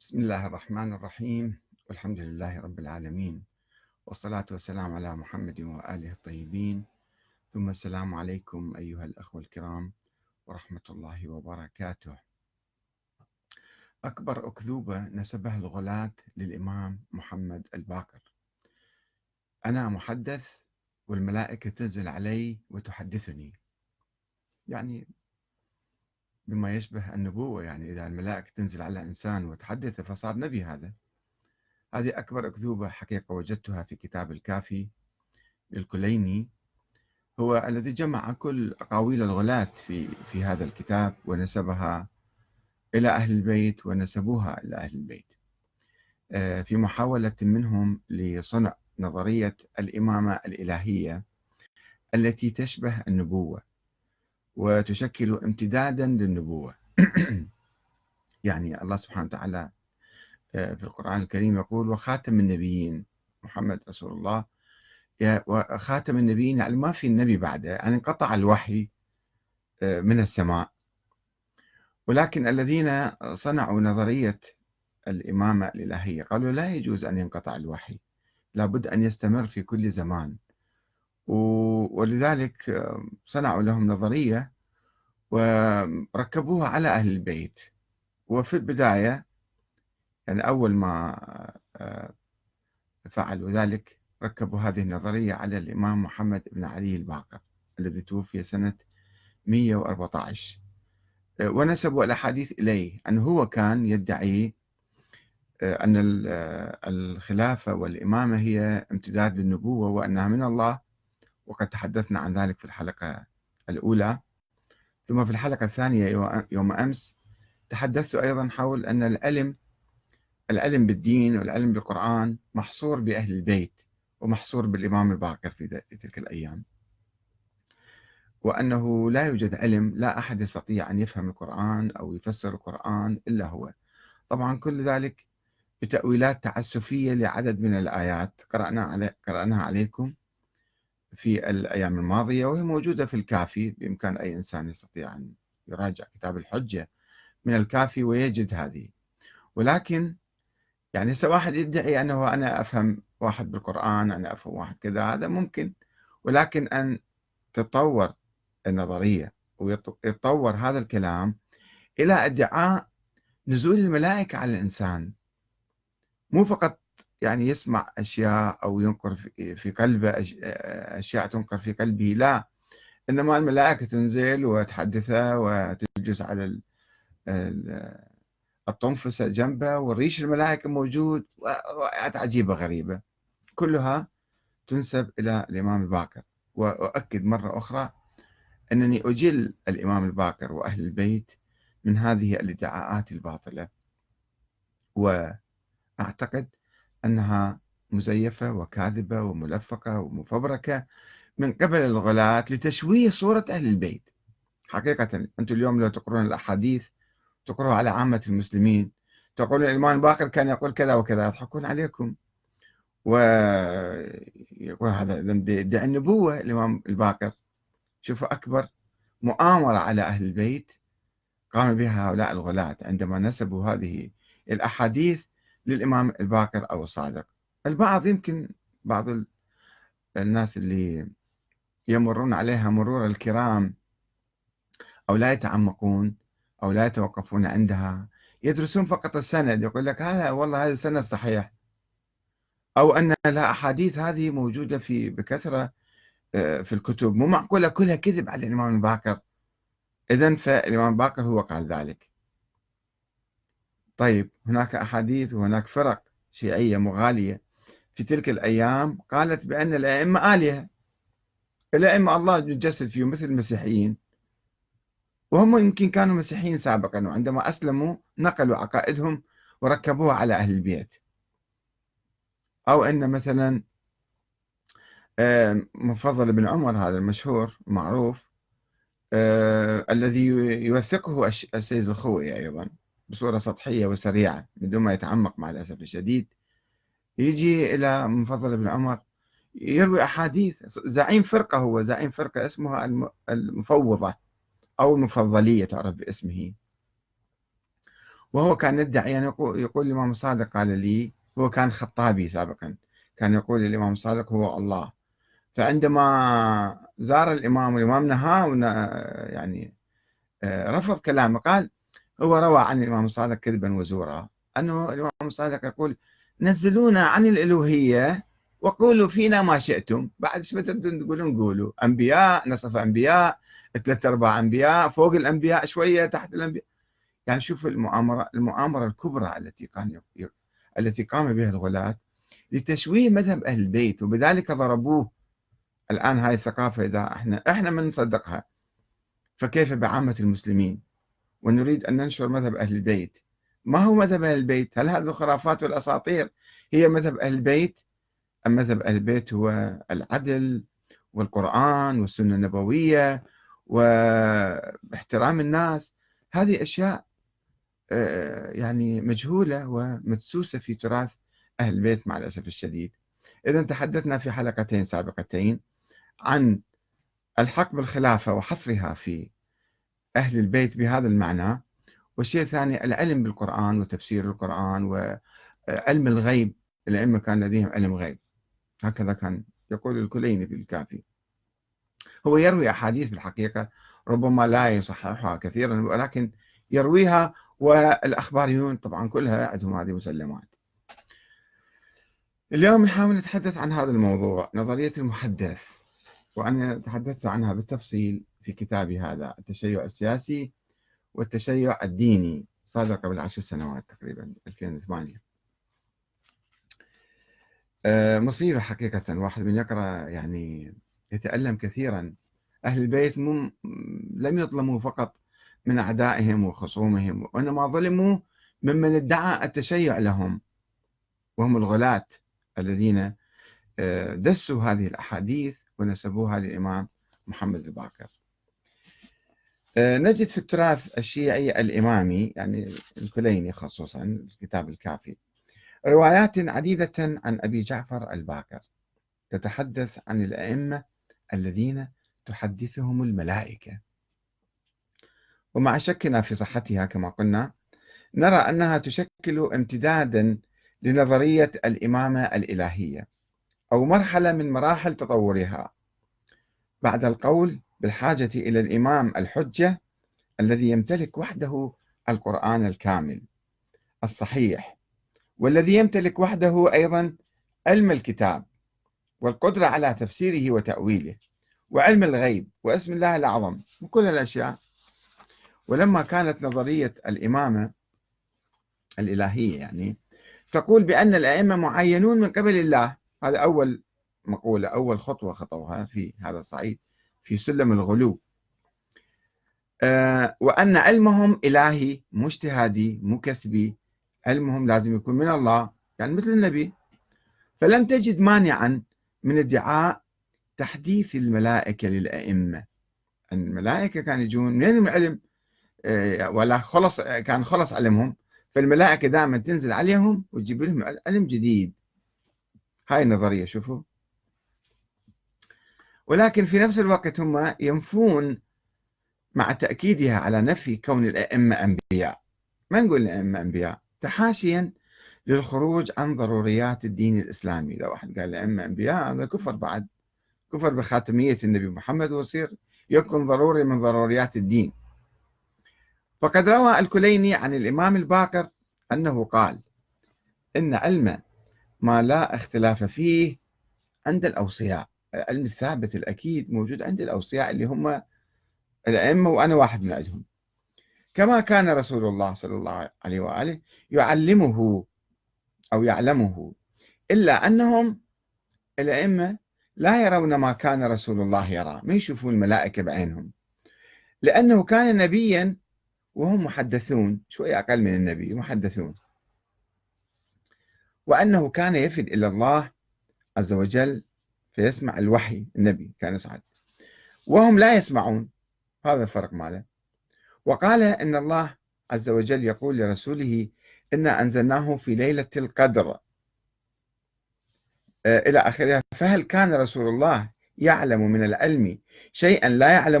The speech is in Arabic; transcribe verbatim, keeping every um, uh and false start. بسم الله الرحمن الرحيم، والحمد لله رب العالمين، والصلاة والسلام على محمد وآله الطيبين، ثم السلام عليكم أيها الأخوة الكرام ورحمة الله وبركاته. أكبر أكذوبة نسبها الغلاة للإمام محمد الباقر: أنا محدث والملائكة تنزل علي وتحدثني، يعني بما يشبه النبوة. يعني إذا الملائكة تنزل على إنسان وتحدث فصار نبي. هذا هذه أكبر أكذوبة حقيقة وجدتها في كتاب الكافي للكليني، هو الذي جمع كل أقاويل الغلاة في في هذا الكتاب ونسبها إلى أهل البيت ونسبوها إلى أهل البيت في محاولة منهم لصنع نظرية الإمامة الإلهية التي تشبه النبوة وتشكل امتدادا للنبوة. يعني الله سبحانه وتعالى في القرآن الكريم يقول: وخاتم النبيين محمد رسول الله. وخاتم النبيين يعني ما في النبي بعده، يعني انقطع الوحي من السماء. ولكن الذين صنعوا نظرية الإمامة الإلهية قالوا لا يجوز أن ينقطع الوحي، لابد أن يستمر في كل زمان، ولذلك صنعوا لهم نظرية وركبوها على أهل البيت. وفي البداية يعني أول ما فعلوا ذلك ركبوا هذه النظرية على الإمام محمد بن علي الباقر الذي توفي سنة مئة وأربعة عشر، ونسبوا الأحاديث إليه أنه هو كان يدعي أن الخلافة والإمامة هي امتداد للنبوة وأنها من الله، وقد تحدثنا عن ذلك في الحلقة الأولى. ثم في الحلقة الثانية يوم أمس تحدثت أيضا حول أن العلم العلم بالدين والعلم بالقرآن محصور بأهل البيت ومحصور بالإمام الباقر في تلك الأيام، وأنه لا يوجد علم، لا أحد يستطيع أن يفهم القرآن أو يفسر القرآن إلا هو. طبعا كل ذلك بتأويلات تعسفية لعدد من الآيات قرأنا علي قرأناها عليكم في الأيام الماضية، وهي موجودة في الكافي، بإمكان أي إنسان يستطيع أن يراجع كتاب الحجة من الكافي ويجد هذه. ولكن يعني واحد يدعي أنه أنا أفهم واحد بالقرآن، أنا أفهم واحد كذا، هذا ممكن، ولكن أن تتطور النظرية ويتطور هذا الكلام إلى ادعاء نزول الملائكة على الإنسان، مو فقط يعني يسمع أشياء أو ينقر في قلبه أشياء تنقر في قلبه، لا، إنما الملائكة تنزل وتحدثه وتجلس على الطنفسة جنبه والريش الملائكة موجود، ورائعات عجيبة غريبة كلها تنسب إلى الإمام الباقر. وأؤكد مرة أخرى أنني أجل الإمام الباقر وأهل البيت من هذه الادعاءات الباطلة، وأعتقد أنها مزيفة وكاذبة وملفقة ومفبركة من قبل الغلاة لتشويه صورة أهل البيت. حقيقة أنتم اليوم لو تقرون الأحاديث، تقروها على عامة المسلمين، تقولون الإمام الباقر كان يقول كذا وكذا، يضحكون عليكم ويقول هذا يدعي النبوة الإمام الباقر. شوفوا أكبر مؤامرة على أهل البيت قام بها هؤلاء الغلاة عندما نسبوا هذه الأحاديث للإمام الباقر أو الصادق. البعض يمكن بعض الناس اللي يمرون عليها مرور الكرام أو لا يتعمقون أو لا يتوقفون عندها، يدرسون فقط السند، يقول لك هذا والله هذا السند صحيح، أو أن الأحاديث هذه موجودة في بكثرة في الكتب، مو معقولة كلها كذب على الإمام الباقر. إذن فالإمام الباقر هو قال ذلك. طيب، هناك أحاديث وهناك فرق شيعية مغالية في تلك الأيام قالت بأن الأئمة آلهة، الأئمة الله يتجسد فيهم مثل المسيحيين، وهم يمكن كانوا مسيحيين سابقا، وعندما أسلموا نقلوا عقائدهم وركبوها على أهل البيت. أو أن مثلا مفضل بن عمر، هذا المشهور المعروف الذي يوثقه السيد الخوي أيضا بصورة سطحية وسريعة بدون ما يتعمق مع الأسف الشديد، يجي إلى مفضل بن عمر يروي أحاديث. زعيم فرقة، هو زعيم فرقة اسمها المفوضة أو المفضلية تعرف باسمه، وهو كان يدعي يعني يقول, يقول الإمام الصادق قال لي. هو كان خطابي سابقا، كان يقول الإمام الصادق هو الله. فعندما زار الإمام الإمام نهى يعني رفض كلامه، قال هو روى عن الإمام الصادق كذبا وزورا أنه الإمام الصادق يقول نزلونا عن الألوهية وقولوا فينا ما شئتم، بعد ايش بتردون تقولون؟ قولوا أنبياء، نصف أنبياء، ثلاث أرباع أنبياء، فوق الأنبياء شوية، تحت الأنبياء. يعني شوف المؤامرة المؤامرة الكبرى التي كان التي قام بها الغلاة لتشويه مذهب أهل البيت، وبذلك ضربوه. الآن هاي الثقافة إذا إحنا إحنا ما نصدقها فكيف بعامة المسلمين؟ ونريد أن ننشر مذهب أهل البيت. ما هو مذهب أهل البيت؟ هل هذه الخرافات والأساطير هي مذهب أهل البيت؟ أم مذهب أهل البيت هو العدل والقرآن والسنة النبوية واحترام الناس؟ هذه أشياء يعني مجهولة ومدسوسة في تراث أهل البيت مع الأسف الشديد. إذن تحدثنا في حلقتين سابقتين عن الحق بالخلافة وحصرها في أهل البيت بهذا المعنى، والشيء الثاني العلم بالقرآن وتفسير القرآن وعلم الغيب. الأئمة كان لديهم علم غيب، هكذا كان يقول الكليني في الكافي. هو يروي أحاديث بالحقيقة ربما لا يصححها كثيرا، ولكن يرويها، والأخباريون طبعا كلها عندهم هذه مسلمات. اليوم نحاول نتحدث عن هذا الموضوع، نظرية المحدث، وأنا تحدثت عنها بالتفصيل في كتابي هذا التشيع السياسي والتشيع الديني، صادر قبل عشر سنوات تقريبا ألفين وثمانية. مصيبة حقيقة، واحد من يقرأ يعني يتألم كثيرا. أهل البيت مم لم يظلموا فقط من أعدائهم وخصومهم، وإنما ظلموا ممن ادعى التشيع لهم، وهم الغلاة الذين دسوا هذه الأحاديث ونسبوها للإمام محمد الباقر. نجد في التراث الشيعي الإمامي يعني الكليني خصوصا الكتاب الكافي روايات عديدة عن أبي جعفر الباقر تتحدث عن الأئمة الذين تحدثهم الملائكة، ومع شكنا في صحتها كما قلنا نرى أنها تشكل امتدادا لنظرية الإمامة الإلهية أو مرحلة من مراحل تطورها، بعد القول بالحاجة إلى الإمام الحجة الذي يمتلك وحده القرآن الكامل الصحيح، والذي يمتلك وحده أيضا علم الكتاب والقدرة على تفسيره وتأويله وعلم الغيب واسم الله الأعظم وكل الأشياء. ولما كانت نظرية الإمامة الإلهية يعني تقول بأن الأئمة معينون من قبل الله، هذا أول مقولة، أول خطوة خطوها في هذا الصعيد في سلم الغلو، آه وأن علمهم إلهي مو اجتهادي مو كسبي، علمهم لازم يكون من الله يعني مثل النبي. فلم تجد مانعا من ادعاء تحديث الملائكة للأئمة، الملائكة كانوا يجون منين العلم؟ آه ولا خلص كان خلص علمهم، فالملائكة دائما تنزل عليهم وتجيب لهم علم جديد. هاي النظرية شوفوا. ولكن في نفس الوقت هم ينفون مع تأكيدها على نفي كون الأئمة أنبياء. ما نقول الأئمة أنبياء تحاشيا للخروج عن ضروريات الدين الإسلامي. لو واحد قال الأئمة أنبياء هذا كفر، بعد كفر بخاتمية النبي محمد، ويصير يكون ضروري من ضروريات الدين. فقد روى الكليني عن الإمام الباقر أنه قال إن علم ما لا اختلاف فيه عند الأوصياء، العلم الثابت الأكيد موجود عند الأوصياء اللي هم الأئمة، وأنا واحد من أجلهم، كما كان رسول الله صلى الله عليه وآله يعلمه أو يعلمه، إلا أنهم الأئمة لا يرون ما كان رسول الله يرى، ما يشوفون الملائكة بعينهم، لأنه كان نبياً وهم محدثون، شوي أقل من النبي محدثون، وأنه كان يفد إلى الله عز وجل فيسمع الوحي، النبي كان يصعد وهم لا يسمعون، هذا الفرق ماله. وقال إن الله عز وجل يقول لرسوله إنا أنزلناه في ليلة القدر إلى آخرها، فهل كان رسول الله يعلم من العلم شيئا لا يعلم